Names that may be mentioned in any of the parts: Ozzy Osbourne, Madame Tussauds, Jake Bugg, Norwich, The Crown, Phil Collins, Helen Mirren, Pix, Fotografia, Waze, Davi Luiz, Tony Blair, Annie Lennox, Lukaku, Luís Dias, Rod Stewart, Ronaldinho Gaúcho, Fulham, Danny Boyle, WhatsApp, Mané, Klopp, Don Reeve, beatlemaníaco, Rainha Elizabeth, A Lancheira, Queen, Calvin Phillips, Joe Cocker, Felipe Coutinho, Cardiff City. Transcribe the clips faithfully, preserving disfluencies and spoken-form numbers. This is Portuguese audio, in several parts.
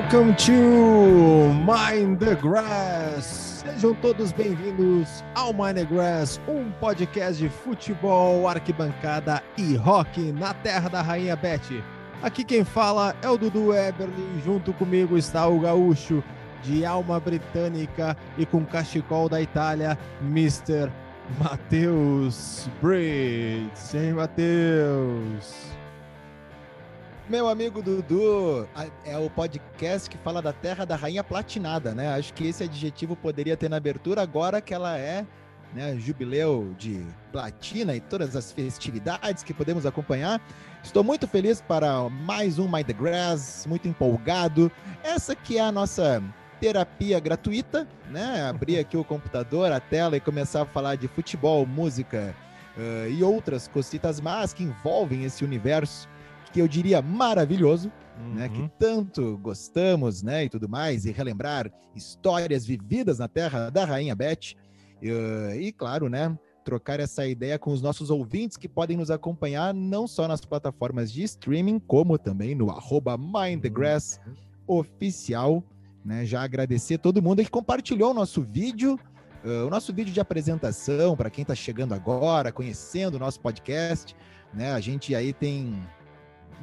Welcome to Mind the Grass. Sejam todos bem-vindos ao Mind the Grass, um podcast de futebol, arquibancada e rock na terra da Rainha Beth. Aqui quem fala é o Dudu Eberlin, junto comigo está o gaúcho de alma britânica e com cachecol da Itália, mister Matheus Briggs. Hein, Matheus? Meu amigo Dudu, é o podcast que fala da terra da rainha platinada, né? Acho que esse adjetivo poderia ter na abertura agora que ela é, né, jubileu de platina e todas as festividades que podemos acompanhar. Estou muito feliz para mais um Mind the Grass, muito empolgado. Essa que é a nossa terapia gratuita, né? Abrir aqui o computador, a tela e começar a falar de futebol, música uh, e outras cositas más que envolvem esse universo que eu diria maravilhoso, uhum. né, que tanto gostamos, né, e tudo mais, e relembrar histórias vividas na terra da Rainha Beth, uh, e claro, né, trocar essa ideia com os nossos ouvintes que podem nos acompanhar não só nas plataformas de streaming, como também no arroba Mind the Grass oficial, né, já agradecer todo mundo que compartilhou o nosso vídeo, uh, o nosso vídeo de apresentação, para quem está chegando agora, conhecendo o nosso podcast, né, a gente aí tem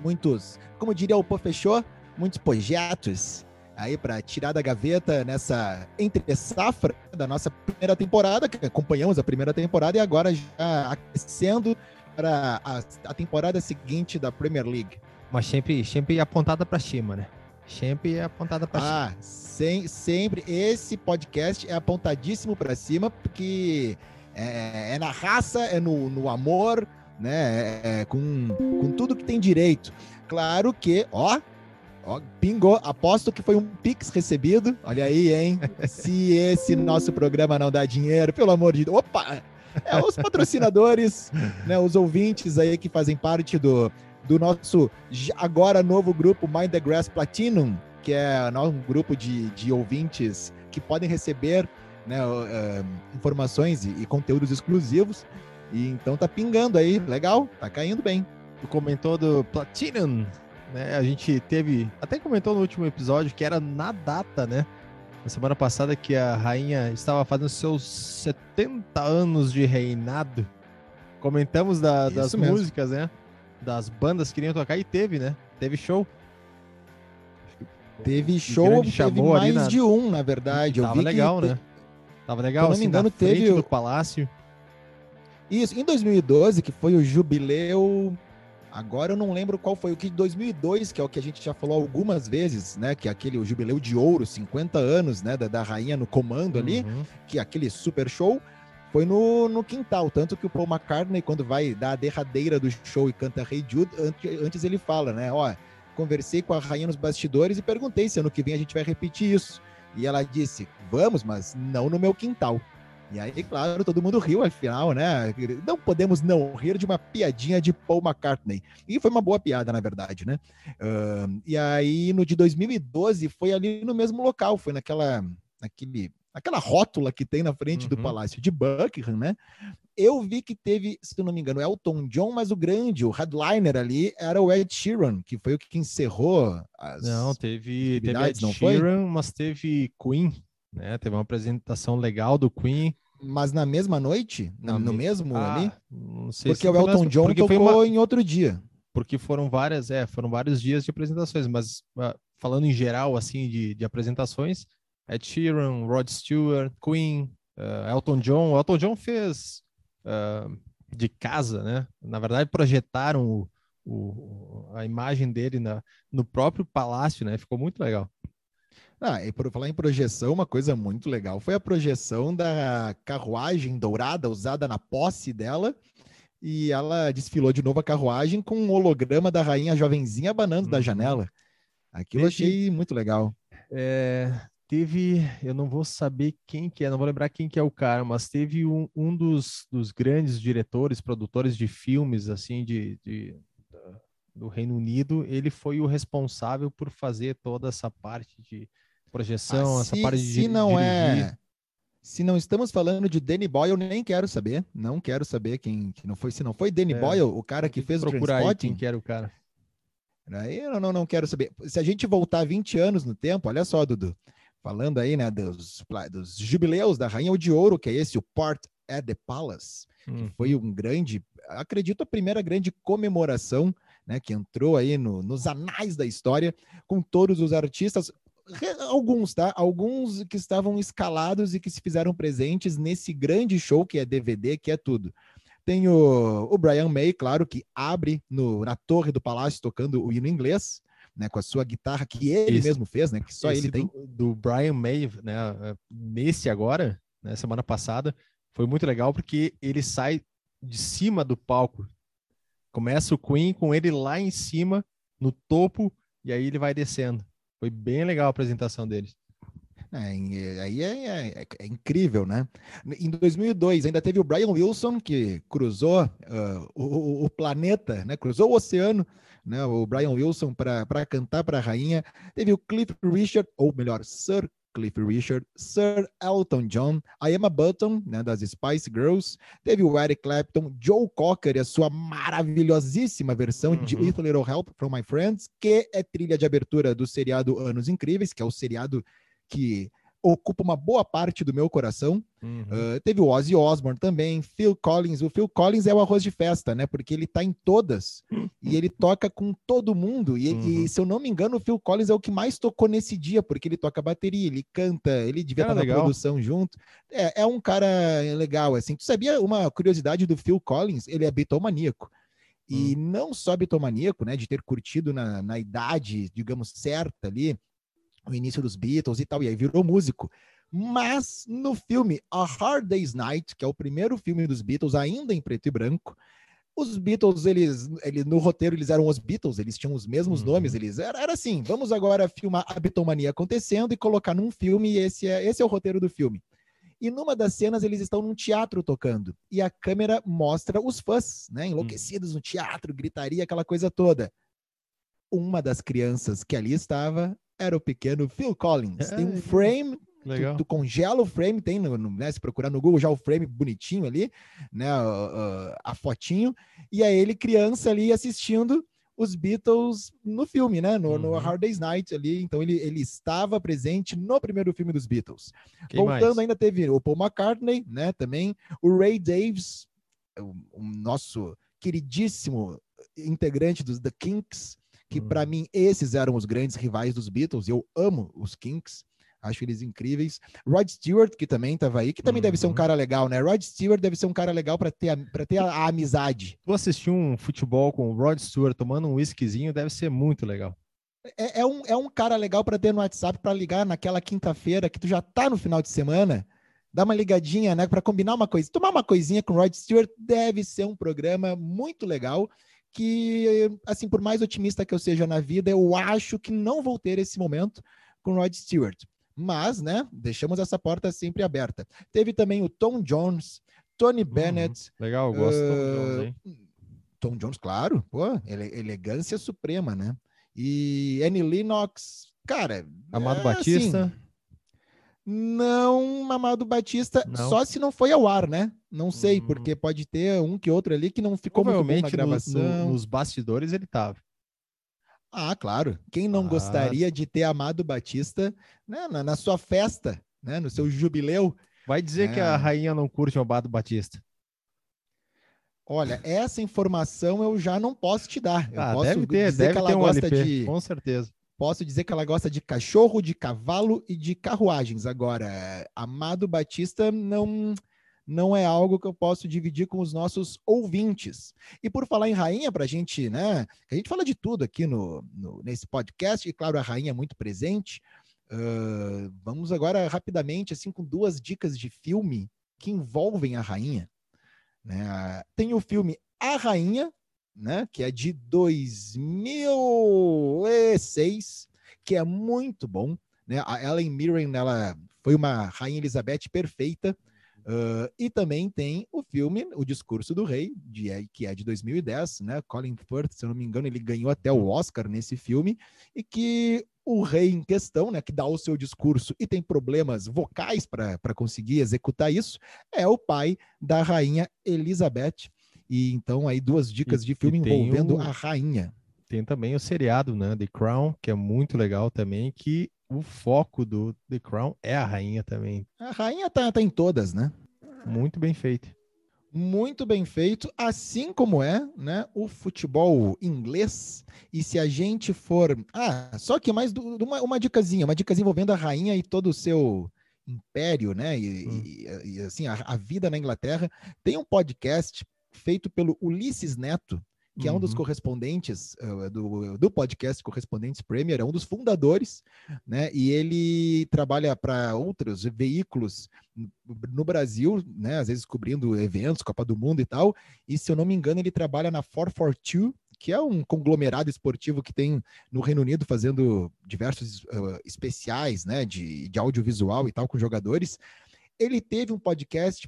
muitos, como diria o Pô Fechou, muitos projetos aí para tirar da gaveta nessa entre-safra da nossa primeira temporada, que acompanhamos a primeira temporada e agora já aquecendo para a, a temporada seguinte da Premier League. Mas sempre, sempre apontada para cima, né? Sempre é apontada para ah, cima. Ah, sem, sempre. Esse podcast é apontadíssimo para cima, porque é, é na raça, é no, no amor, né, é, com, com tudo que tem direito. Claro que, ó, ó, pingou, aposto que foi um Pix recebido, olha aí, hein, se esse nosso programa não dá dinheiro, pelo amor de Deus, opa, é, os patrocinadores, né, os ouvintes aí que fazem parte do, do nosso, agora novo grupo Mind the Grass Platinum, que é um grupo de, de ouvintes que podem receber, né, uh, informações e, e conteúdos exclusivos. E então tá pingando aí, legal, tá caindo bem. Tu comentou do Platinum, né? A gente teve, até comentou no último episódio que era na data, né? Na semana passada que a rainha estava fazendo seus setenta anos de reinado. Comentamos da, das mesmo. músicas, né? Das bandas que iriam tocar e teve, né? Teve show. Teve show, teve mais na... de um, na verdade. Eu tava vi legal, que... né? Tava legal, se não me assim, engano, teve do Palácio. Isso, em dois mil e doze, que foi o jubileu, agora eu não lembro qual foi o que de dois mil e dois, que é o que a gente já falou algumas vezes, né, que é aquele o jubileu de ouro, cinquenta anos, né, da, da rainha no comando ali, uhum. que é aquele super show, foi no, no quintal, tanto que o Paul McCartney, quando vai dar a derradeira do show e canta Hey Jude, antes, antes ele fala, né, ó, conversei com a rainha nos bastidores e perguntei se ano que vem a gente vai repetir isso, e ela disse, vamos, mas não no meu quintal. E aí, claro, todo mundo riu, afinal, né? Não podemos não rir de uma piadinha de Paul McCartney. E foi uma boa piada, na verdade, né? Uh, e aí, no de dois mil e doze, foi ali no mesmo local, foi naquela, naquele, naquela rótula que tem na frente uhum. do Palácio de Buckingham, né? Eu vi que teve, se não me engano, Elton John, mas o grande, o headliner ali, era o Ed Sheeran, que foi o que encerrou as... Não, teve, teve Ed não Sheeran, foi? Mas teve Queen. Né, teve uma apresentação legal do Queen. Mas na mesma noite? Na no me... mesmo ah, ali? Não sei porque se o Elton John porque tocou uma... em outro dia. Porque foram várias, é, foram vários dias de apresentações, mas uh, falando em geral, assim, de, de apresentações, Ed Sheeran, Rod Stewart, Queen, uh, Elton John. O Elton John fez uh, de casa, né? Na verdade, projetaram o, o, a imagem dele na, no próprio palácio, né? Ficou muito legal. Ah, e por falar em projeção, uma coisa muito legal foi a projeção da carruagem dourada usada na posse dela, e ela desfilou de novo a carruagem com um holograma da rainha jovenzinha abanando hum. da janela. Aquilo eu achei muito legal. É, teve, eu não vou saber quem que é, não vou lembrar quem que é o cara, mas teve um, um dos, dos grandes diretores, produtores de filmes assim de... de... do Reino Unido, ele foi o responsável por fazer toda essa parte de projeção, ah, se, essa parte de se não dirigir. É, se não estamos falando de Danny Boyle, eu nem quero saber, não quero saber quem que não foi, se não foi Danny é, Boyle, o cara que fez o Transpotting, quem que era o cara. Aí eu não, não quero saber. Se a gente voltar vinte anos no tempo, olha só, Dudu, falando aí, né, dos, dos jubileus da Rainha de Ouro, que é esse, o Port at the Palace, hum. que foi um grande, acredito, a primeira grande comemoração, né, que entrou aí no, nos anais da história, com todos os artistas, alguns, tá? Alguns que estavam escalados e que se fizeram presentes nesse grande show, que é D V D, que é tudo. Tem o, o Brian May, claro, que abre no, na torre do palácio tocando o hino inglês, né, com a sua guitarra que ele esse, mesmo fez, né, que só ele tem. Do, do Brian May, né, nesse agora, né, semana passada, foi muito legal porque ele sai de cima do palco. Começa o Queen com ele lá em cima, no topo, e aí ele vai descendo. Foi bem legal a apresentação dele. Aí é, é, é, é incrível, né? Em dois mil e dois ainda teve o Brian Wilson, que cruzou uh, o, o planeta, né? Cruzou o oceano, né? O Brian Wilson para cantar para a rainha. Teve o Cliff Richard, ou melhor, Sir Cliff Richard, Sir Elton John, a Emma Button, né, das Spice Girls. Teve o Eric Clapton, Joe Cocker e a sua maravilhosíssima versão uhum. de With a Little Help From My Friends, que é trilha de abertura do seriado Anos Incríveis, que é o seriado que ocupa uma boa parte do meu coração. Uhum. Uh, teve o Ozzy Osbourne também, Phil Collins. O Phil Collins é o arroz de festa, né? Porque ele tá em todas e ele toca com todo mundo. E, uhum. e se eu não me engano, o Phil Collins é o que mais tocou nesse dia, porque ele toca bateria, ele canta, ele devia estar na produção junto. É, é um cara legal, assim. Tu sabia uma curiosidade do Phil Collins? Ele é bitomaníaco. E uhum. não só bitomaníaco, né? De ter curtido na, na idade, digamos, certa ali, o início dos Beatles e tal, e aí virou músico. Mas no filme A Hard Day's Night, que é o primeiro filme dos Beatles, ainda em preto e branco, os Beatles, eles, eles no roteiro, eles eram os Beatles, eles tinham os mesmos uhum. nomes, eles era, era assim, vamos agora filmar a Beatomania acontecendo e colocar num filme, e esse é, esse é o roteiro do filme. E numa das cenas, eles estão num teatro tocando, e a câmera mostra os fãs, né, enlouquecidos uhum. no teatro, gritaria, aquela coisa toda. Uma das crianças que ali estava era o pequeno Phil Collins. Tem um frame, tu, tu congela o frame, tem, no, no, né, se procurar no Google já o frame bonitinho ali, né, a, a, a fotinho, e é ele criança ali assistindo os Beatles no filme, né, no, uhum. no Hard Day's Night ali, então ele, ele estava presente no primeiro filme dos Beatles. Quem Voltando mais? Ainda teve o Paul McCartney, né, também, o Ray Davies, o, o nosso queridíssimo integrante dos The Kinks, que para mim esses eram os grandes rivais dos Beatles, eu amo os Kinks, acho eles incríveis. Rod Stewart, que também estava aí, que também uhum. deve ser um cara legal, né? Rod Stewart deve ser um cara legal para ter, a, ter a, a amizade. Tu assistiu um futebol com o Rod Stewart tomando um whiskyzinho, deve ser muito legal. É, é, um, é um cara legal para ter no WhatsApp, para ligar naquela quinta-feira que tu já tá no final de semana, dar uma ligadinha, né, para combinar uma coisa. Tomar uma coisinha com o Rod Stewart deve ser um programa muito legal, que, assim, por mais otimista que eu seja na vida, eu acho que não vou ter esse momento com Rod Stewart. Mas, né, deixamos essa porta sempre aberta. Teve também o Tom Jones, Tony Bennett. Hum, legal, eu gosto uh, do Tom Jones, hein? Tom Jones, claro. Pô, ele, elegância suprema, né? E Annie Lennox, cara... Amado é, Batista... Assim, não, Amado Batista, não. Só se não foi ao ar, né? Não sei, hum. porque pode ter um que outro ali que não ficou muito bom na gravação. No, no, nos bastidores ele tava. Ah, claro. Quem não ah. gostaria de ter Amado Batista, né, na, na sua festa, né, no seu jubileu? Vai dizer é. que a rainha não curte o Amado Batista. Olha, essa informação eu já não posso te dar. Eu ah, posso deve ter, dizer deve que ela ter um gosta L P, de... com certeza. Posso dizer que ela gosta de cachorro, de cavalo e de carruagens. Agora, Amado Batista não, não é algo que eu posso dividir com os nossos ouvintes. E por falar em rainha, para a gente, né? A gente fala de tudo aqui no, no, nesse podcast, e claro, a rainha é muito presente. Uh, vamos agora rapidamente, assim, com duas dicas de filme que envolvem a rainha. Né? Tem o filme A Rainha, né, que é de dois mil e seis, que é muito bom, né? A Helen Mirren, ela foi uma Rainha Elizabeth perfeita, uh, e também tem o filme O Discurso do Rei, de, que é de dois mil e dez, né? Colin Firth, se eu não me engano, ele ganhou até o Oscar nesse filme, e que o rei em questão, né, que dá o seu discurso e tem problemas vocais para conseguir executar isso, é o pai da Rainha Elizabeth. E então aí duas dicas e, de filme envolvendo o, a rainha. tem também o seriado, né, The Crown, que é muito legal também, que o foco do The Crown é a rainha também. A rainha tá, tá em todas, né? Muito bem feito. Muito bem feito, assim como é, né, o futebol inglês. E se a gente for... Ah, só que mais do, do uma, uma dicasinha, uma dicasinha envolvendo a rainha e todo o seu império, né, e, hum. e, e assim, a, a vida na Inglaterra. Tem um podcast feito pelo Ulisses Neto, que é um uhum. dos correspondentes uh, do, do podcast Correspondentes Premier, é um dos fundadores, né? E ele trabalha para outros veículos no Brasil, né? Às vezes cobrindo eventos, Copa do Mundo e tal. E se eu não me engano, ele trabalha na quatro quatro dois, que é um conglomerado esportivo que tem no Reino Unido, fazendo diversos uh, especiais, né? De, de audiovisual e tal, com jogadores. Ele teve um podcast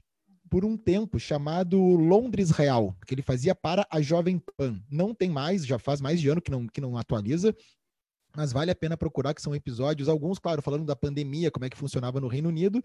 por um tempo, chamado Londres Real, que ele fazia para a Jovem Pan. Não tem mais, já faz mais de ano que não, que não atualiza, mas vale a pena procurar, que são episódios, alguns, claro, falando da pandemia, como é que funcionava no Reino Unido,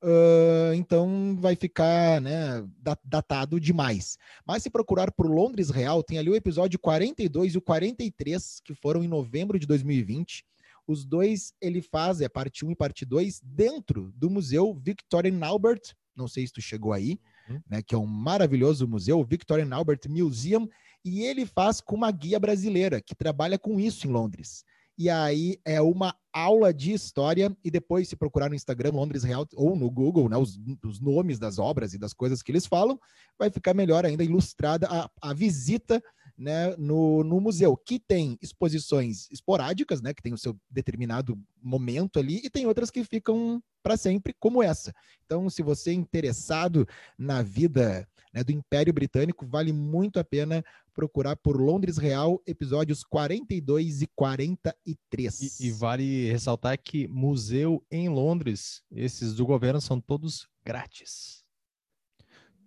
uh, então vai ficar, né, datado demais. Mas se procurar por Londres Real, tem ali o episódio quarenta e dois e o quarenta e três, que foram em novembro de dois mil e vinte, os dois ele faz, é parte um e parte dois, dentro do Museu Victoria and Albert, não sei se tu chegou aí, uhum. né, que é um maravilhoso museu, o Victoria and Albert Museum, e ele faz com uma guia brasileira, que trabalha com isso em Londres. E aí é uma aula de história, e depois se procurar no Instagram Londres Real, ou no Google, né, os, os nomes das obras e das coisas que eles falam, vai ficar melhor ainda ilustrada a, a visita, né, no, no museu, que tem exposições esporádicas, né, que tem o seu determinado momento ali, e tem outras que ficam para sempre, como essa. Então, se você é interessado na vida, né, do Império Britânico, vale muito a pena procurar por Londres Real, episódios quarenta e dois e quarenta e três. E, e vale ressaltar que museu em Londres, esses do governo, são todos grátis.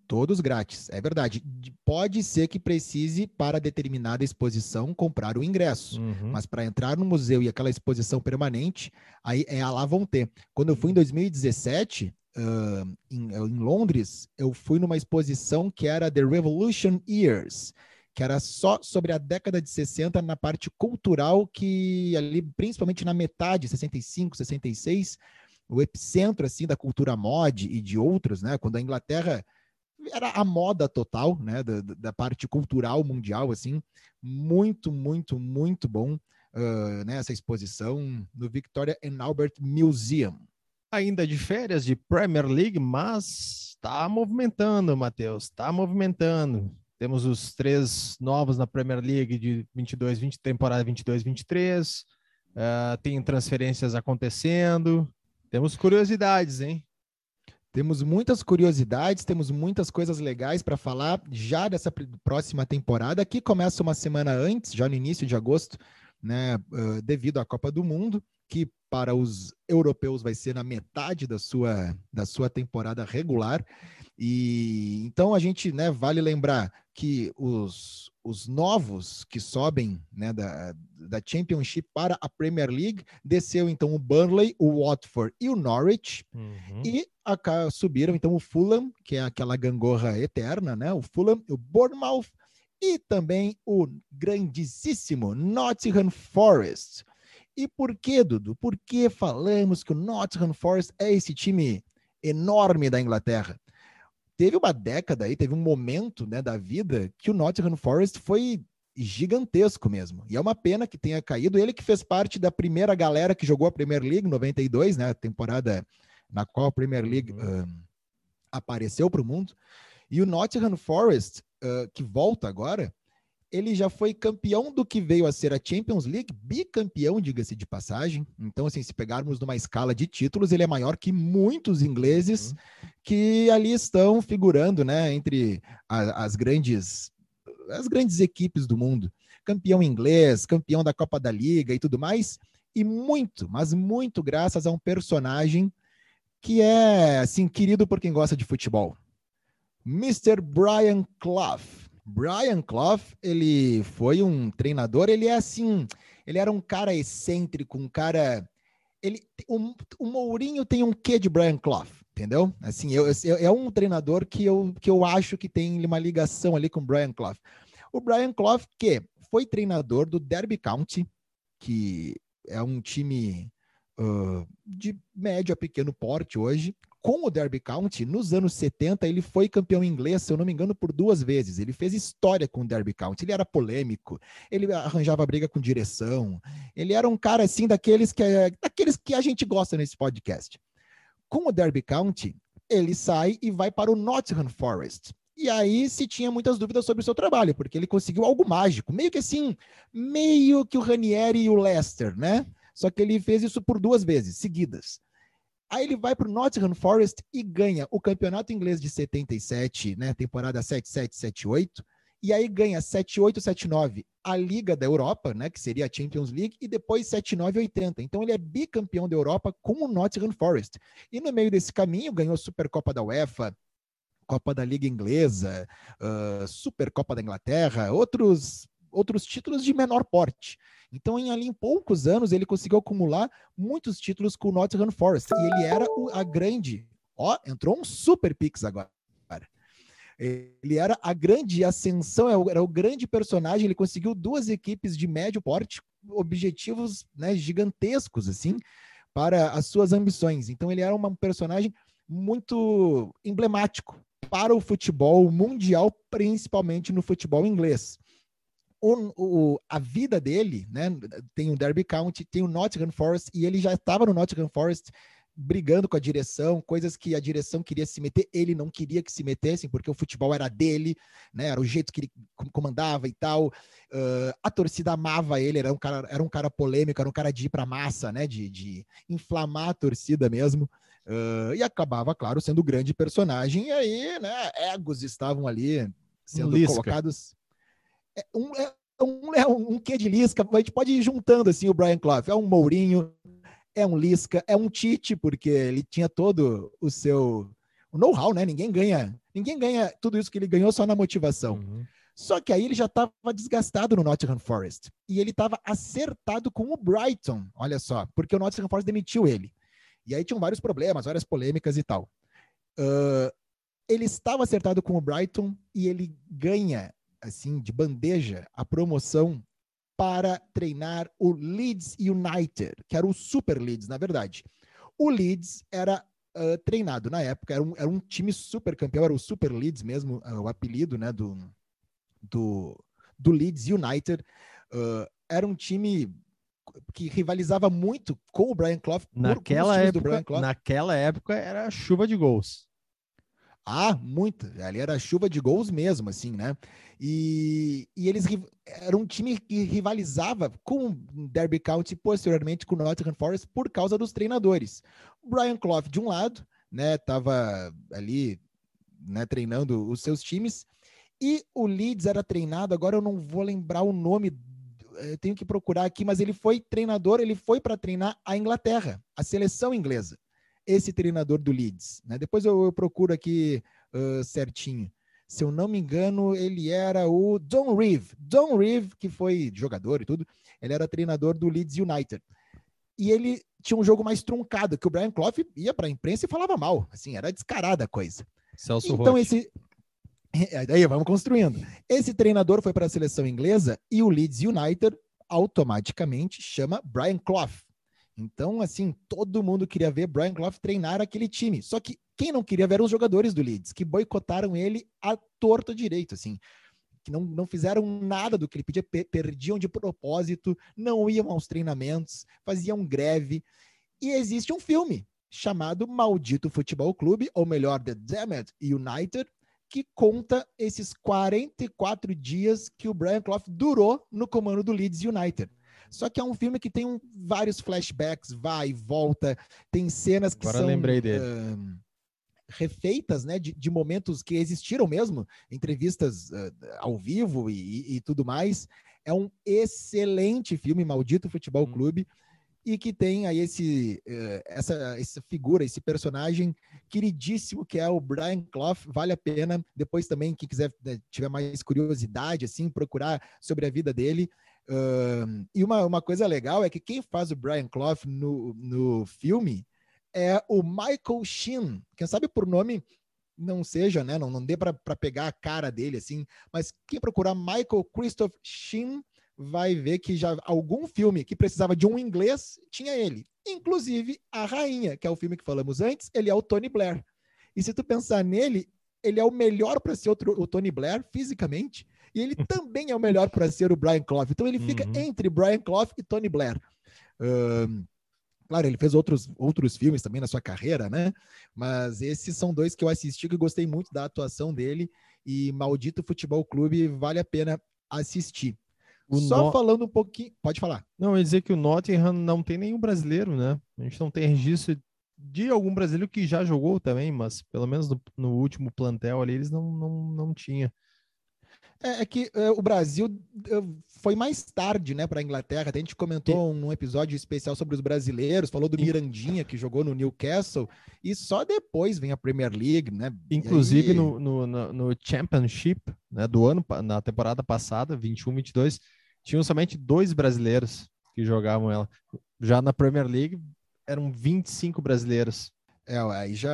Todos grátis, é verdade. Pode ser que precise, para determinada exposição, comprar o ingresso. Uhum. Mas para entrar no museu e aquela exposição permanente, aí é a lá vão ter. Quando eu fui em dois mil e dezessete, uh, em, em Londres, eu fui numa exposição que era The Revolution Years, que era só sobre a década de sessenta na parte cultural, que ali, principalmente na metade, sessenta e cinco, sessenta e seis, o epicentro assim, da cultura mod e de outros, né? Quando a Inglaterra... era a moda total, né, da, da parte cultural mundial, assim, muito, muito, muito bom, uh, né, essa exposição no Victoria and Albert Museum. Ainda de férias de Premier League, mas tá movimentando, Matheus, tá movimentando. Temos os três novos na Premier League de vinte e dois, vinte, temporada vinte e dois, vinte e três, uh, tem transferências acontecendo, temos curiosidades, hein? Temos muitas curiosidades, temos muitas coisas legais para falar já dessa próxima temporada, que começa uma semana antes, já no início de agosto, né, uh, devido à Copa do Mundo, que para os europeus vai ser na metade da sua, da sua temporada regular. E então a gente, né, vale lembrar que os, os novos que sobem, né, da, da Championship para a Premier League, desceu então o Burnley, o Watford e o Norwich, uhum. e a, subiram então o Fulham, que é aquela gangorra eterna, né, o Fulham, o Bournemouth e também o grandíssimo Nottingham Forest. E por que, Dudu? Por que falamos que o Nottingham Forest é esse time enorme da Inglaterra? Teve uma década aí, teve um momento, né, da vida que o Nottingham Forest foi gigantesco mesmo. E é uma pena que tenha caído. Ele que fez parte da primeira galera que jogou a Premier League, noventa e dois, né, a temporada na qual a Premier League uh, apareceu para o mundo. E o Nottingham Forest, uh, que volta agora, ele já foi campeão do que veio a ser a Champions League, bicampeão, diga-se de passagem. Então, assim, se pegarmos numa escala de títulos, ele é maior que muitos ingleses, uhum. que ali estão figurando, né, entre a, as grandes, as grandes equipes do mundo. Campeão inglês, campeão da Copa da Liga e tudo mais. E muito, mas muito graças a um personagem que é, assim, querido por quem gosta de futebol. mister Brian Clough. Brian Clough, ele foi um treinador, ele é assim, ele era um cara excêntrico, um cara... Ele, um, o Mourinho tem um quê de Brian Clough, entendeu? Assim, eu, eu, é um treinador que eu, que eu acho que tem uma ligação ali com o Brian Clough. O Brian Clough, que foi treinador do Derby County, que é um time uh, de médio a pequeno porte hoje. Com o Derby County, nos anos setenta, ele foi campeão inglês, se eu não me engano, por duas vezes. Ele fez história com o Derby County, ele era polêmico, ele arranjava briga com direção, ele era um cara, assim, daqueles que, daqueles que a gente gosta nesse podcast. Com o Derby County, ele sai e vai para o Nottingham Forest. E aí se tinha muitas dúvidas sobre o seu trabalho, porque ele conseguiu algo mágico, meio que assim, meio que o Ranieri e o Leicester, né? Só que ele fez isso por duas vezes, seguidas. Aí ele vai para o Nottingham Forest e ganha o campeonato inglês de setenta e sete, né, temporada setenta e sete, setenta e oito, e aí ganha setenta e oito, setenta e nove a Liga da Europa, né, que seria a Champions League, e depois setenta e nove, oitenta. Então ele é bicampeão da Europa com o Nottingham Forest. E no meio desse caminho ganhou a Supercopa da UEFA, Copa da Liga Inglesa, uh, Supercopa da Inglaterra, outros... outros títulos de menor porte. Então, em, ali, em poucos anos, ele conseguiu acumular muitos títulos com o Nottingham Forest. E ele era o, a grande... Ó, entrou um super pix agora. Ele era a grande ascensão, era o grande personagem. Ele conseguiu duas equipes de médio porte, objetivos, né, gigantescos, assim, para as suas ambições. Então, ele era um personagem muito emblemático para o futebol mundial, principalmente no futebol inglês. O, o, a vida dele, né? Tem o Derby County, tem o Nottingham Forest, e ele já estava no Nottingham Forest brigando com a direção, coisas que a direção queria se meter, ele não queria que se metessem, porque o futebol era dele, né? Era o jeito que ele comandava e tal. Uh, a torcida amava ele, era um cara, era um cara polêmico, era um cara de ir para a massa, né? De, de inflamar a torcida mesmo. Uh, e acabava, claro, sendo o grande personagem, e aí, né? Egos estavam ali sendo Lisca. colocados... É um, é um, é um, um quê de Lisca, a gente pode ir juntando assim o Brian Clough, é um Mourinho, é um Lisca, é um Tite, porque ele tinha todo o seu know-how, né? Ninguém ganha, ninguém ganha tudo isso que ele ganhou só na motivação. Uhum. Só que aí ele já estava desgastado no Nottingham Forest, e ele estava acertado com o Brighton, olha só, porque o Nottingham Forest demitiu ele, e aí tinham vários problemas, várias polêmicas e tal. Uh, ele estava acertado com o Brighton, e ele ganha assim, de bandeja, a promoção para treinar o Leeds United, que era o Super Leeds, na verdade. O Leeds era uh, treinado na época, era um, era um time super campeão, era o Super Leeds mesmo, uh, o apelido, né, do, do, do Leeds United. Uh, era um time que rivalizava muito com o Brian Clough. Naquela época, do Brian Clough. Naquela época era chuva de gols. Ah, muita. Ali era chuva de gols mesmo, assim, né? E, e eles era um time que rivalizava com o Derby County, posteriormente com o Nottingham Forest, por causa dos treinadores. O Brian Clough, de um lado, né, estava ali, né, treinando os seus times, e o Leeds era treinado, agora eu não vou lembrar o nome, eu tenho que procurar aqui, mas ele foi treinador, ele foi para treinar a Inglaterra, a seleção inglesa. Esse treinador do Leeds, né? Depois eu, eu procuro aqui uh, certinho. Se eu não me engano, ele era o Don Reeve. Don Reeve, que foi jogador e tudo, ele era treinador do Leeds United. E ele tinha um jogo mais truncado, que o Brian Clough ia para a imprensa e falava mal. Assim, era descarada a coisa. Celso então Roth. esse... Aí, vamos construindo. Esse treinador foi para a seleção inglesa e o Leeds United automaticamente chama Brian Clough. Então, assim, todo mundo queria ver Brian Clough treinar aquele time. Só que quem não queria ver eram os jogadores do Leeds, que boicotaram ele a torto direito, assim. Que não, não fizeram nada do que ele pedia, perdiam de propósito, não iam aos treinamentos, faziam greve. E existe um filme chamado Maldito Futebol Clube, ou melhor, The Damned United, que conta esses quarenta e quatro dias que o Brian Clough durou no comando do Leeds United. Só que é um filme que tem um, vários flashbacks, vai e volta, tem cenas que Agora são lembrei dele. Uh, refeitas, né, de, de momentos que existiram mesmo, entrevistas uh, ao vivo e, e tudo mais. É um excelente filme, Maldito Futebol hum. Clube, e que tem aí esse, uh, essa, essa figura, esse personagem queridíssimo que é o Brian Clough. Vale a pena, depois também, quem quiser, né, tiver mais curiosidade, assim, procurar sobre a vida dele. Uh, e uma, uma coisa legal é que quem faz o Brian Clough no, no filme é o Michael Sheen. Quem sabe por nome não seja, né? Não, não dê para pegar a cara dele, assim. Mas quem procurar Michael Christoph Sheen vai ver que já algum filme que precisava de um inglês tinha ele. Inclusive A Rainha, que é o filme que falamos antes, ele é o Tony Blair. E se tu pensar nele, ele é o melhor para ser outro, o Tony Blair fisicamente, e ele também é o melhor para ser o Brian Clough. Então ele fica uhum. entre Brian Clough e Tony Blair. Um, claro, ele fez outros, outros filmes também na sua carreira, né? Mas esses são dois que eu assisti, que eu gostei muito da atuação dele, e Maldito Futebol Clube vale a pena assistir. O Só no... falando um pouquinho... Pode falar. Não, eu ia dizer que o Nottingham não tem nenhum brasileiro, né? A gente não tem registro de algum brasileiro que já jogou também, mas pelo menos no, no último plantel ali eles não, não, não tinham. É, é que é, o Brasil é, foi mais tarde, né, para a Inglaterra. Até a gente comentou num episódio especial sobre os brasileiros, falou do Mirandinha, que jogou no Newcastle, e só depois vem a Premier League, né? Inclusive aí... no, no, no Championship, né, do ano, na temporada passada, vinte e um, vinte e dois, tinham somente dois brasileiros que jogavam ela. Já na Premier League eram vinte e cinco brasileiros. É, aí já,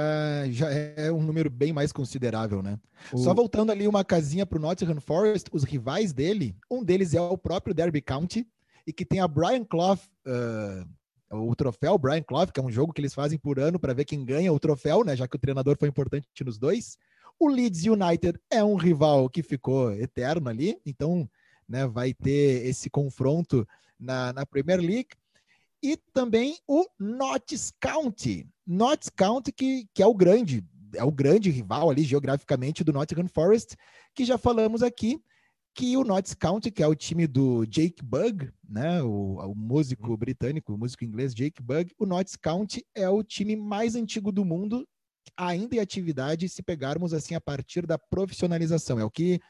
já é um número bem mais considerável, né? O... Só voltando ali uma casinha para o Nottingham Forest, os rivais dele, um deles é o próprio Derby County, e que tem a Brian Clough, uh, o troféu Brian Clough, que é um jogo que eles fazem por ano para ver quem ganha o troféu, né? Já que o treinador foi importante nos dois. O Leeds United é um rival que ficou eterno ali, então... Né, vai ter esse confronto na, na Premier League. E também o Notts County. Notts County, que, que é o grande, é o grande rival ali geograficamente do Nottingham Forest, que já falamos aqui, que o Notts County, que é o time do Jake Bugg, né, o, o músico britânico, o músico inglês Jake Bugg, o Notts County é o time mais antigo do mundo, ainda em atividade, se pegarmos assim a partir da profissionalização. É o que...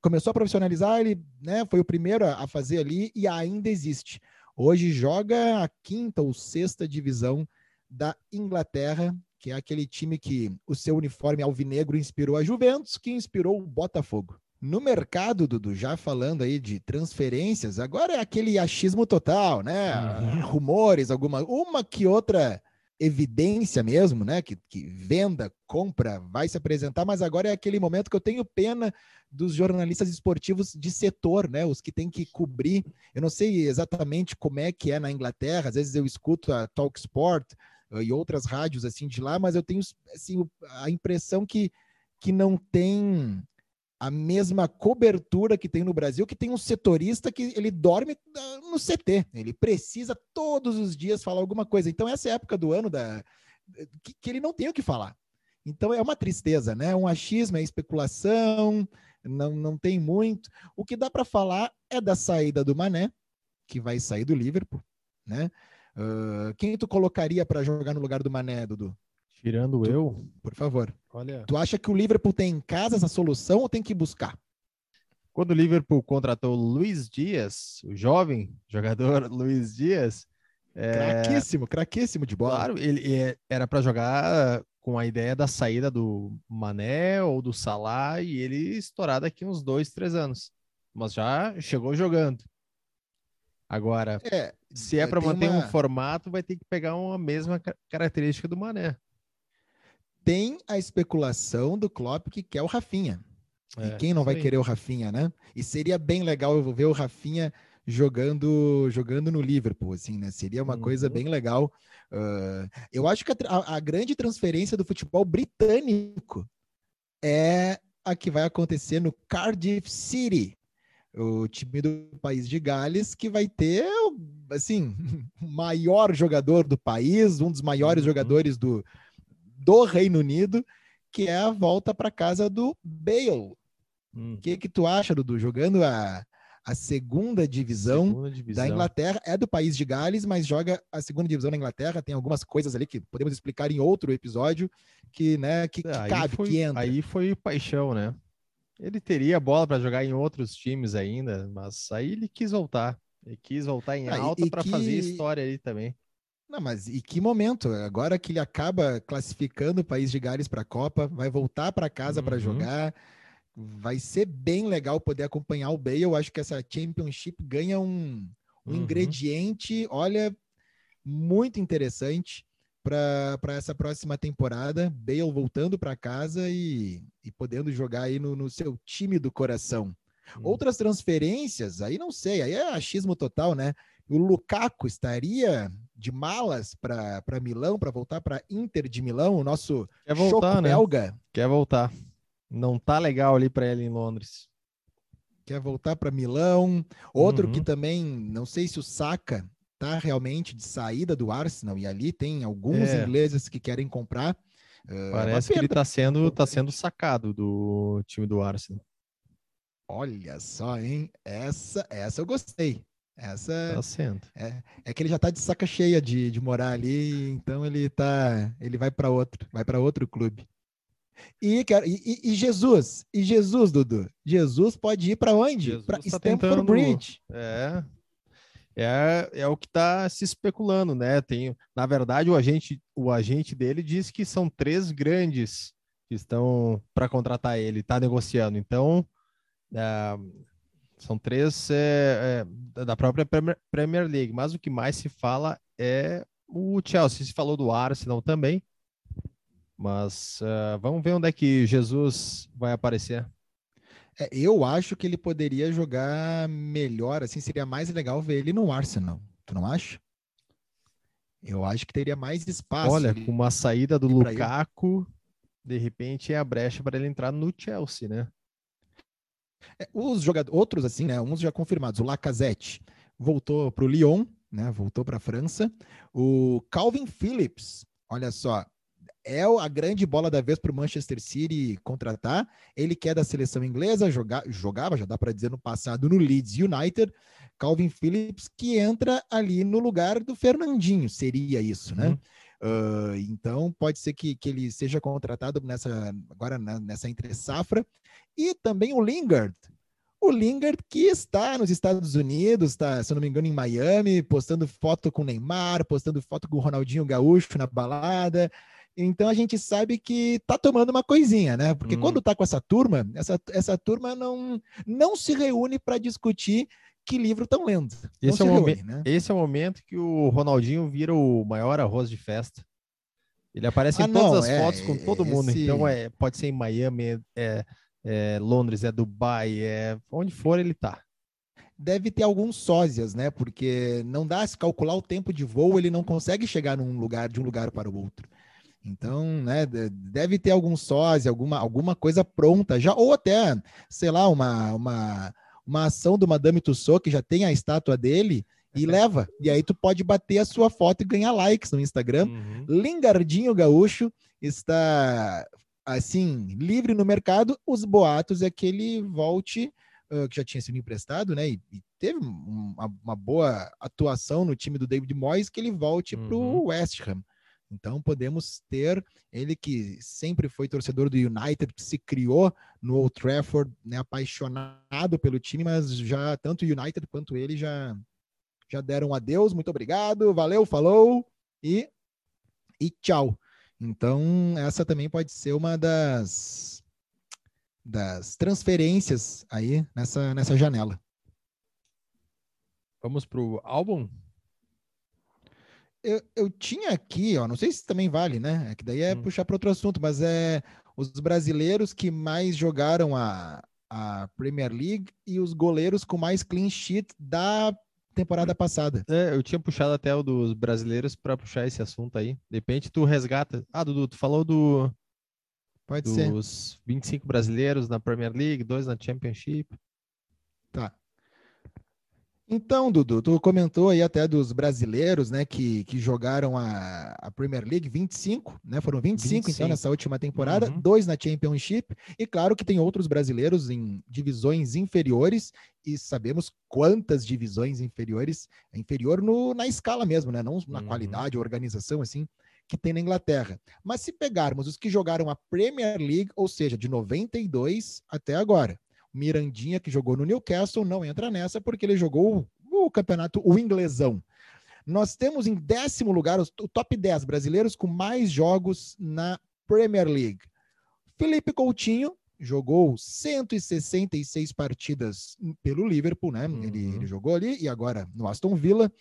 Começou a profissionalizar, ele, né, foi o primeiro a fazer ali e ainda existe. Hoje joga a quinta ou sexta divisão da Inglaterra, que é aquele time que o seu uniforme alvinegro inspirou a Juventus, que inspirou o Botafogo. No mercado, Dudu, já falando aí de transferências, agora é aquele achismo total, né? Uhum. Rumores, alguma, uma que outra... evidência mesmo, né, que, que venda, compra, vai se apresentar, mas agora é aquele momento que eu tenho pena dos jornalistas esportivos de setor, né, os que têm que cobrir, eu não sei exatamente como é que é na Inglaterra, às vezes eu escuto a Talk Sport e outras rádios assim de lá, mas eu tenho assim, a impressão que, que não tem a mesma cobertura que tem no Brasil, que tem um setorista que ele dorme no C T, ele precisa todos os dias falar alguma coisa, então essa é a época do ano da... que, que ele não tem o que falar, então é uma tristeza, né? Um achismo, é especulação, não, não tem muito, o que dá para falar é da saída do Mané, que vai sair do Liverpool, né? Uh, quem tu colocaria para jogar no lugar do Mané, Dudu? Tirando tu, eu... Por favor. Olha... Tu acha que o Liverpool tem em casa essa solução ou tem que buscar? Quando o Liverpool contratou o Luís Dias, o jovem jogador Luís Dias... É... Craquíssimo, craquíssimo de bola. Claro, ele era para jogar com a ideia da saída do Mané ou do Salah e ele estourar daqui uns dois, três anos. Mas já chegou jogando. Agora, é, se é para manter uma... um formato, vai ter que pegar uma mesma característica do Mané. Tem a especulação do Klopp que quer o Rafinha. É, e quem não vai sim. querer o Rafinha, né? E seria bem legal eu ver o Rafinha jogando, jogando no Liverpool, assim, né? Seria uma uhum. coisa bem legal. Uh, eu acho que a, a grande transferência do futebol britânico é a que vai acontecer no Cardiff City, o time do país de Gales, que vai ter, assim, o maior jogador do país, um dos maiores uhum. jogadores do... do Reino Unido, que é a volta para casa do Bale. O hum. que que tu acha, Dudu? Jogando a, a segunda, divisão segunda divisão da Inglaterra, é do país de Gales, mas joga a segunda divisão da Inglaterra, tem algumas coisas ali que podemos explicar em outro episódio, que, né, que, que aí cabe, foi, que entra. Aí foi paixão, né? Ele teria bola para jogar em outros times ainda, mas aí ele quis voltar. Ele quis voltar em ah, alta para que... fazer história aí também. Não, mas e que momento? Agora que ele acaba classificando o país de Gales para a Copa, vai voltar para casa uhum. para jogar, vai ser bem legal poder acompanhar o Bale. Eu acho que essa Championship ganha um, um uhum. ingrediente, olha, muito interessante para essa próxima temporada. Bale voltando para casa e, e podendo jogar aí no, no seu time do coração. Hum. Outras transferências, aí não sei, aí é achismo total, né? O Lukaku estaria de malas para Milão, para voltar para Inter de Milão, o nosso Quer voltar, choco né? belga. Quer voltar. Não tá legal ali para ele em Londres. Quer voltar para Milão. Outro uhum. que também, não sei se o Saka tá realmente de saída do Arsenal, e ali tem alguns é. ingleses que querem comprar. Parece que ele tá sendo, tá sendo sacado do time do Arsenal. Olha só, hein? Essa, essa eu gostei. Essa tá sendo. É, é que ele já tá de saca cheia de, de morar ali, então ele tá, ele vai para outro, vai para outro clube. E, e, e Jesus, e Jesus, Dudu, Jesus pode ir para onde? Para Stamford Bridge. É, é, é o que tá se especulando, né? Tem, na verdade, o agente, o agente dele diz que são três grandes que estão para contratar ele, tá negociando. Então, é, São três é, é, da própria Premier League, mas o que mais se fala é o Chelsea. Se falou do Arsenal também, mas uh, vamos ver onde é que Jesus vai aparecer. É, eu acho que ele poderia jogar melhor, assim, seria mais legal ver ele no Arsenal, tu não acha? Eu acho que teria mais espaço. Olha, com uma saída do Lukaku, de repente é a brecha para ele entrar no Chelsea, né? Os jogadores, outros assim, né, uns já confirmados, o Lacazette voltou para o Lyon, né, voltou para a França, o Calvin Phillips, olha só, é a grande bola da vez para o Manchester City contratar, ele que é da seleção inglesa, joga, jogava, já dá para dizer no passado, no Leeds United, Calvin Phillips que entra ali no lugar do Fernandinho, seria isso, né? Uhum. Uh, então pode ser que, que ele seja contratado nessa, agora na, nessa entre safra. E também o Lingard, o Lingard que está nos Estados Unidos, está, se eu não me engano, em Miami, postando foto com o Neymar, postando foto com o Ronaldinho Gaúcho na balada. Então a gente sabe que tá tomando uma coisinha, né? Porque hum. quando tá com essa turma, essa, essa turma não, não se reúne para discutir que livro estão lendo. Esse é, reúne, momento, né? esse é o momento que o Ronaldinho vira o maior arroz de festa. Ele aparece ah, em todas não, as é, fotos com todo esse... mundo. Então é, pode ser em Miami, é, é Londres, é Dubai, é onde for ele tá. Deve ter alguns sósias, né? Porque não dá se calcular o tempo de voo, ele não consegue chegar num lugar, de um lugar para o outro. Então, né, deve ter algum sósia, alguma, alguma coisa pronta já, ou até, sei lá, uma... uma... uma ação do Madame Tussauds, que já tem a estátua dele, e leva. E aí tu pode bater a sua foto e ganhar likes no Instagram. Uhum. Lingardinho Gaúcho está, assim, livre no mercado. Os boatos é que ele volte, uh, que já tinha sido emprestado, né? E, e teve uma, uma boa atuação no time do David Moyes, que ele volte uhum. para o West Ham. Então podemos ter ele que sempre foi torcedor do United, que se criou no Old Trafford, né, apaixonado pelo time, mas já tanto o United quanto ele já, já deram um adeus, muito obrigado, valeu, falou e, e tchau. Então essa também pode ser uma das, das transferências aí nessa, nessa janela. Vamos para o álbum? Eu, eu tinha aqui, ó, não sei se também vale, né? É que daí é hum. puxar para outro assunto, mas é os brasileiros que mais jogaram a, a Premier League e os goleiros com mais clean sheet da temporada passada. É, eu tinha puxado até o dos brasileiros para puxar esse assunto aí. De repente tu resgata. Ah, Dudu, tu falou do Pode dos ser. vinte e cinco brasileiros na Premier League, dois na Championship. Tá. Então, Dudu, tu comentou aí até dos brasileiros, né, que, que jogaram a, a Premier League, vinte e cinco, né, foram vinte e cinco, vinte e cinco. Então, nessa última temporada, uhum. dois na Championship, e claro que tem outros brasileiros em divisões inferiores, e sabemos quantas divisões inferiores, inferior no, na escala mesmo, né, não na uhum. qualidade, organização, assim, que tem na Inglaterra. Mas se pegarmos os que jogaram a Premier League, ou seja, de noventa e dois até agora, Mirandinha, que jogou no Newcastle, não entra nessa porque ele jogou o, o campeonato, o inglesão. Nós temos em décimo lugar os, o top dez brasileiros com mais jogos na Premier League. Felipe Coutinho jogou cento e sessenta e seis partidas pelo Liverpool, né? Uhum. Ele, ele jogou ali e agora no Aston Villa.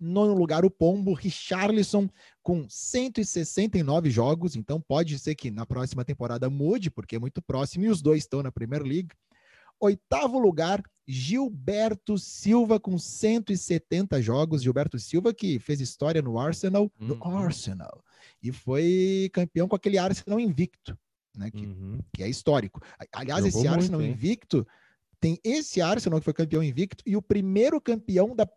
Nono lugar, o Pombo Richarlison, com cento e sessenta e nove jogos. Então pode ser que na próxima temporada mude, porque é muito próximo e os dois estão na Premier League. Oitavo lugar, Gilberto Silva com cento e setenta jogos. Gilberto Silva que fez história no Arsenal, uhum. no Arsenal, e foi campeão com aquele Arsenal invicto, né? Que, uhum. que é histórico. Aliás, Jogou esse Arsenal muito, invicto, tem esse Arsenal que foi campeão invicto e o primeiro campeão da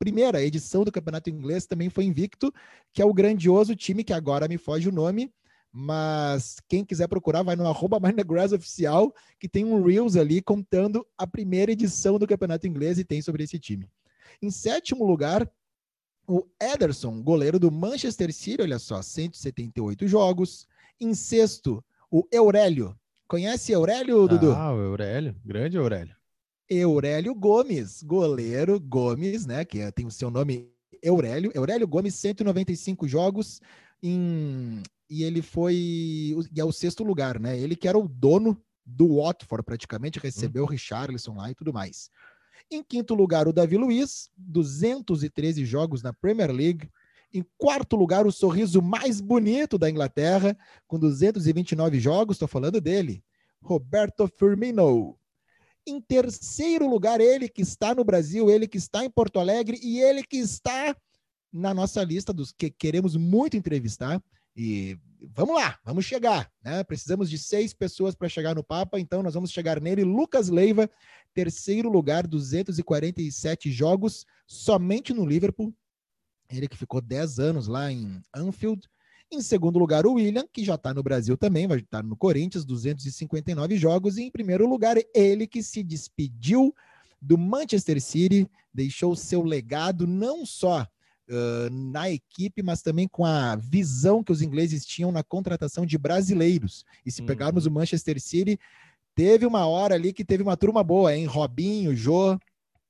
primeira edição do Campeonato Inglês também foi invicto, que é o grandioso time que agora me foge o nome. Mas quem quiser procurar, vai no arroba Mind the Grass oficial, que tem um Reels ali contando a primeira edição do Campeonato Inglês e tem sobre esse time. Em sétimo lugar, o Ederson, goleiro do Manchester City, olha só, cento e setenta e oito jogos. Em sexto, o Eurélio. Conhece Eurélio, Dudu? Ah, o Eurélio, grande Eurélio. Eurélio Gomes, goleiro Gomes, né, que tem o seu nome Eurélio. Eurélio Gomes, cento e noventa e cinco jogos em... E ele foi... E é o sexto lugar, né? Ele que era o dono do Watford, praticamente, recebeu o Richarlison lá e tudo mais. Em quinto lugar, o Davi Luiz, duzentos e treze jogos na Premier League. Em quarto lugar, o sorriso mais bonito da Inglaterra, com duzentos e vinte e nove jogos, tô falando dele, Roberto Firmino. Em terceiro lugar, ele que está no Brasil, ele que está em Porto Alegre e ele que está na nossa lista dos que queremos muito entrevistar. E vamos lá, vamos chegar, né? Precisamos de seis pessoas para chegar no Papa, então nós vamos chegar nele. Lucas Leiva, terceiro lugar, duzentos e quarenta e sete jogos somente no Liverpool. Ele que ficou dez anos lá em Anfield. Em segundo lugar, o William, que já está no Brasil também, vai estar no Corinthians, duzentos e cinquenta e nove jogos. E em primeiro lugar, ele que se despediu do Manchester City, deixou seu legado não só... Uh, na equipe, mas também com a visão que os ingleses tinham na contratação de brasileiros. E se pegarmos uhum. o Manchester City, teve uma hora ali que teve uma turma boa, hein? Robinho, Jô,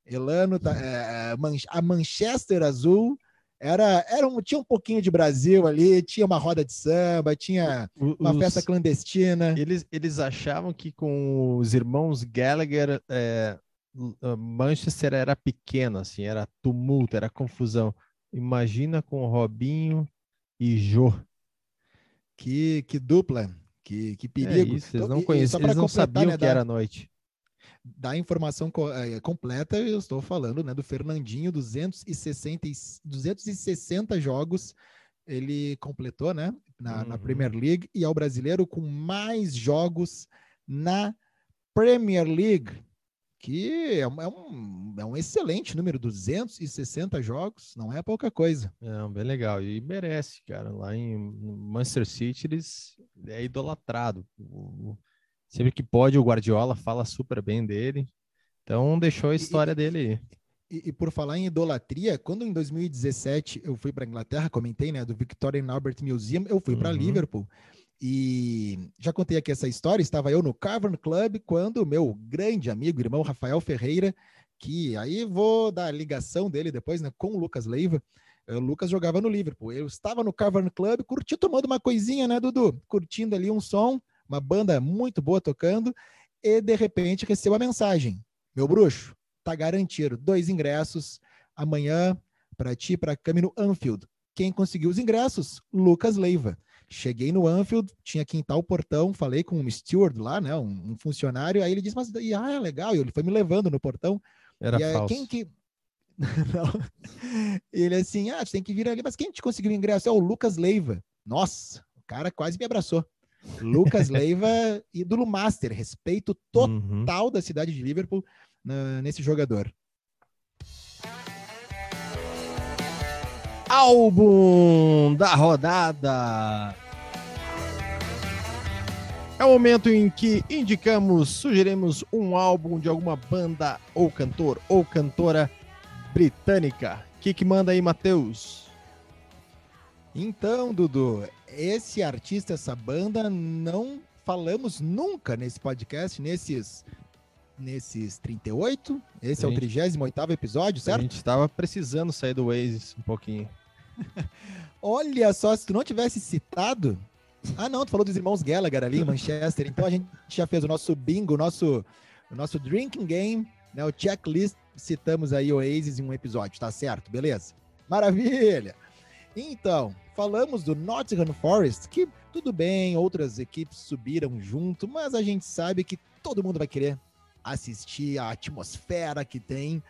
Elano, tá, é, a Manchester Azul era, era um, tinha um pouquinho de Brasil ali, tinha uma roda de samba, tinha os, uma festa clandestina. Eles, eles achavam que com os irmãos Gallagher, é, Manchester era pequeno, assim, era tumulto, era confusão. Imagina com Robinho e Jô. Que, que dupla, que, que perigo. É isso, então, eles não, e, conheciam, eles não sabiam, né, que era a noite. Da informação co- é, completa, eu estou falando, né, do Fernandinho, duzentos e sessenta, duzentos e sessenta jogos ele completou, né, na, uhum. na Premier League, e é o brasileiro com mais jogos na Premier League. Que é um, é, um, é um excelente número, duzentos e sessenta jogos, não é pouca coisa. É, bem legal, e merece, cara. Lá em Manchester City, eles é idolatrado. Sempre que pode, o Guardiola fala super bem dele. Então, deixou a história e, dele aí. E, e por falar em idolatria, quando em dois mil e dezessete eu fui para a Inglaterra, comentei, né, do Victoria and Albert Museum, eu fui uhum. para Liverpool. E já contei aqui essa história, estava eu no Cavern Club quando o meu grande amigo, irmão Rafael Ferreira, que aí vou dar a ligação dele depois, né, com o Lucas Leiva, o Lucas jogava no Liverpool, eu estava no Cavern Club, curti, tomando uma coisinha, né, Dudu? Curtindo ali um som, uma banda muito boa tocando, e de repente recebo a mensagem, meu bruxo, tá garantido, dois ingressos, amanhã para ti, para Cami no Anfield. Quem conseguiu os ingressos? Lucas Leiva. Cheguei no Anfield, tinha que entrar o portão, falei com um steward lá, né, um, um funcionário, aí ele disse, mas e, ah, legal, e ele foi me levando no portão. Era e, falso. Quem que... Não. Ele assim, ah, tem que vir ali, mas quem te conseguiu o ingresso? É o Lucas Leiva. Nossa, o cara quase me abraçou. Lucas Leiva, ídolo master, respeito total uhum. da cidade de Liverpool uh, nesse jogador. Álbum da rodada. É o momento em que indicamos, sugerimos um álbum de alguma banda ou cantor ou cantora britânica. O que que manda aí, Matheus? Então, Dudu, esse artista, essa banda, não falamos nunca nesse podcast, nesses... nesses trinta e oito, esse é o trigésimo oitavo episódio, certo? A gente estava precisando sair do Waze um pouquinho. Olha só, se tu não tivesse citado... Ah não, tu falou dos irmãos Gallagher ali em Manchester, então a gente já fez o nosso bingo, o nosso, o nosso drinking game, né, o checklist, citamos aí o Oasis em um episódio, tá certo? Beleza? Maravilha! Então, falamos do Nottingham Forest, que tudo bem, outras equipes subiram junto, mas a gente sabe que todo mundo vai querer assistir a atmosfera que tem,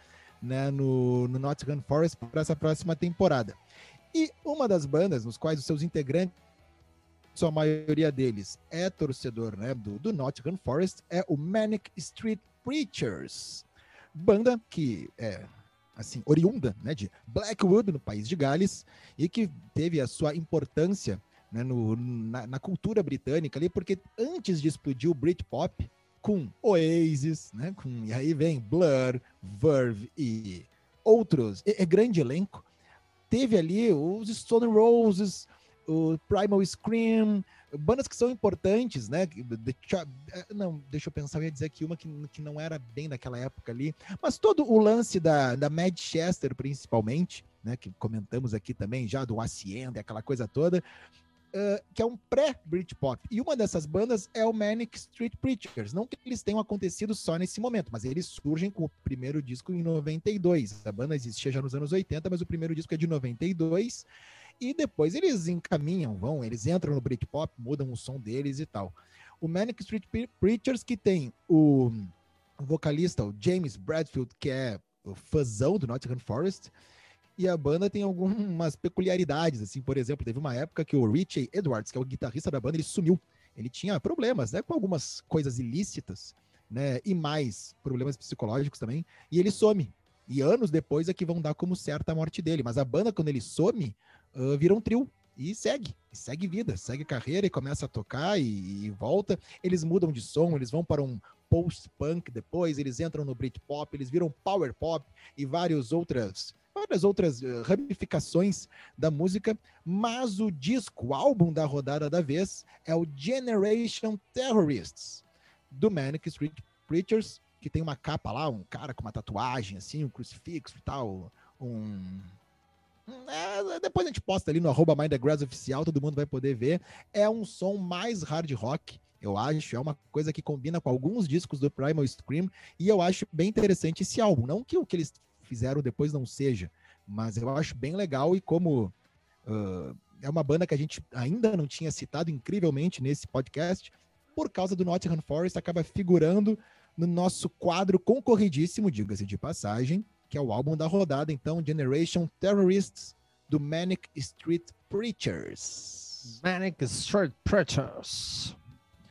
né, no, no Nottingham Forest para essa próxima temporada. E uma das bandas nos quais os seus integrantes, a maioria deles é torcedor, né, do, do Nottingham Forest, é o Manic Street Preachers, banda que é assim, oriunda, né, de Blackwood, no país de Gales, e que teve a sua importância, né, no, na, na cultura britânica ali, porque antes de explodir o Britpop, com Oasis, né, com, e aí vem Blur, Verve e outros, é grande elenco, teve ali os Stone Roses, o Primal Scream, bandas que são importantes, né? Não, deixa eu pensar, eu ia dizer aqui uma que, que não era bem naquela época ali, mas todo o lance da, da Manchester, principalmente, né? Que comentamos aqui também já, do Hacienda, aquela coisa toda, uh, que é um pré-Britpop. E uma dessas bandas é o Manic Street Preachers. Não que eles tenham acontecido só nesse momento, mas eles surgem com o primeiro disco em noventa e dois. A banda existia já nos anos oitenta, mas o primeiro disco é de noventa e dois. E depois eles encaminham, vão, eles entram no Britpop, mudam o som deles e tal. O Manic Street Preachers, que tem o vocalista, o James Bradfield, que é o fãzão do Nottingham Forest, e a banda tem algumas peculiaridades, assim, por exemplo, teve uma época que o Richie Edwards, que é o guitarrista da banda, ele sumiu. Ele tinha problemas, né, com algumas coisas ilícitas, né, e mais problemas psicológicos também, e ele some. E anos depois é que vão dar como certa a morte dele, mas a banda, quando ele some, Uh, vira um trio e segue, segue vida, segue carreira e começa a tocar e, e volta. Eles mudam de som, eles vão para um post-punk depois, eles entram no Britpop, eles viram power pop e várias outras, várias outras uh, ramificações da música, mas o disco, o álbum da rodada da vez é o Generation Terrorists, do Manic Street Preachers, que tem uma capa lá, um cara com uma tatuagem assim, um crucifixo e tal, um... É, depois a gente posta ali no arroba Mind the Grass oficial, todo mundo vai poder ver. É um som mais hard rock, eu acho. É uma coisa que combina com alguns discos do Primal Scream, e eu acho bem interessante esse álbum. Não que o que eles fizeram depois não seja, mas eu acho bem legal. E como uh, é uma banda que a gente ainda não tinha citado incrivelmente nesse podcast, por causa do Nottingham Forest, acaba figurando no nosso quadro concorridíssimo, diga-se de passagem, que é o álbum da rodada, então, Generation Terrorists, do Manic Street Preachers. Manic Street Preachers.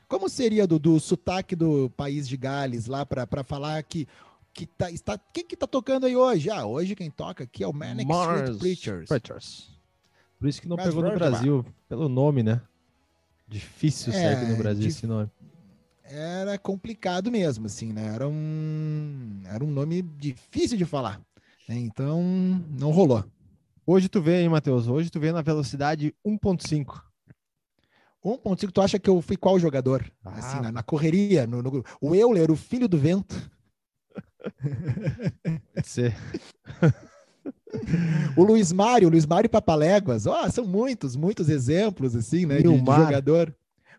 Como seria, Dudu, o sotaque do país de Gales lá para falar que, que tá, está, quem que tá tocando aí hoje? Ah, hoje quem toca aqui é o Manic Mars Street Preachers. Preachers. Por isso que não Mas pegou no Brasil, lá. Pelo nome, né? Difícil é, sair aqui no Brasil de... esse nome. Era complicado mesmo, assim, né? Era um, era um nome difícil de falar, né? Então, não rolou. Hoje tu vê, hein, Matheus? Hoje tu vê na velocidade um ponto cinco. um ponto cinco, tu acha que eu fui qual jogador? Ah. Assim, na, na correria, no, no, o Euler, o filho do vento. Pode ser. O Luiz Mário, o Luiz Mário Papaléguas. Ó, oh, são muitos, muitos exemplos, assim, né? De, de jogador...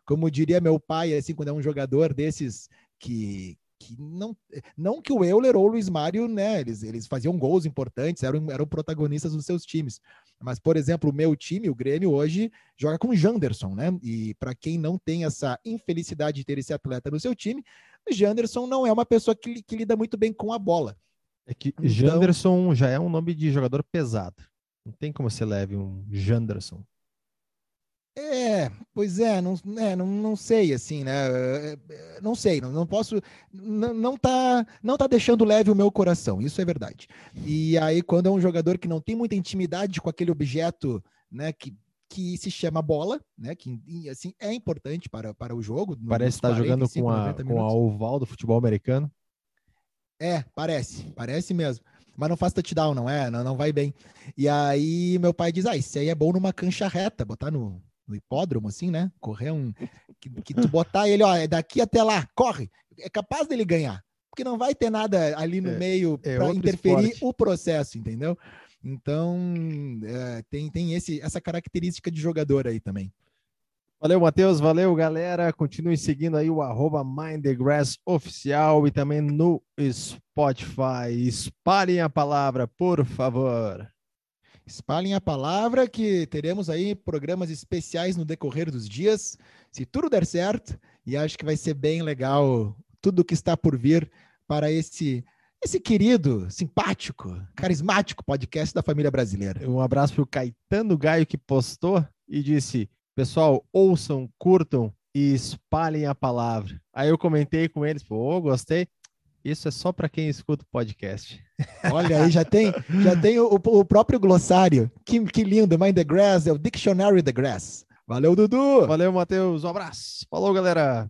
Como diria meu pai, assim, quando é um jogador desses que, que não, não que o Euler ou o Luiz Mário, né, eles, eles faziam gols importantes, eram, eram protagonistas dos seus times. Mas, por exemplo, o meu time, o Grêmio, hoje joga com o Janderson, né? E para quem não tem essa infelicidade de ter esse atleta no seu time, o Janderson não é uma pessoa que, que lida muito bem com a bola. É que então, Janderson já é um nome de jogador pesado. Não tem como ser leve um Janderson. É, pois é, não, é, não, não sei, assim, né, não sei, não, não posso, não, não, tá, não tá deixando leve o meu coração, isso é verdade. E aí quando é um jogador que não tem muita intimidade com aquele objeto, né, que, que se chama bola, né, que assim, é importante para, para o jogo. Parece estar tá jogando com a, com a oval do futebol americano. É, parece, parece mesmo. Mas não faz touchdown, não é? Não, não vai bem. E aí meu pai diz, ah, isso aí é bom numa cancha reta, botar no... no hipódromo, assim, né? Correr um... Que, que tu botar ele, ó, daqui até lá, corre! É capaz dele ganhar. Porque não vai ter nada ali no é, meio é para interferir esporte. O processo, entendeu? Então, é, tem, tem esse, essa característica de jogador aí também. Valeu, Matheus. Valeu, galera. Continue seguindo aí o arroba Mind the Grass oficial e também no Spotify. Espalhem a palavra, por favor. Espalhem a palavra que teremos aí programas especiais no decorrer dos dias, se tudo der certo, e acho que vai ser bem legal tudo que está por vir para esse, esse querido, simpático, carismático podcast da família brasileira. Um abraço para o Caetano Gaio, que postou e disse: pessoal, ouçam, curtam e espalhem a palavra. Aí eu comentei com eles, pô, gostei. Isso é só para quem escuta o podcast. Olha aí, já tem, já tem o, o próprio glossário. Que, que lindo, Mind the Grass, é o Dictionary the Grass. Valeu, Dudu! Valeu, Matheus, um abraço. Falou, galera!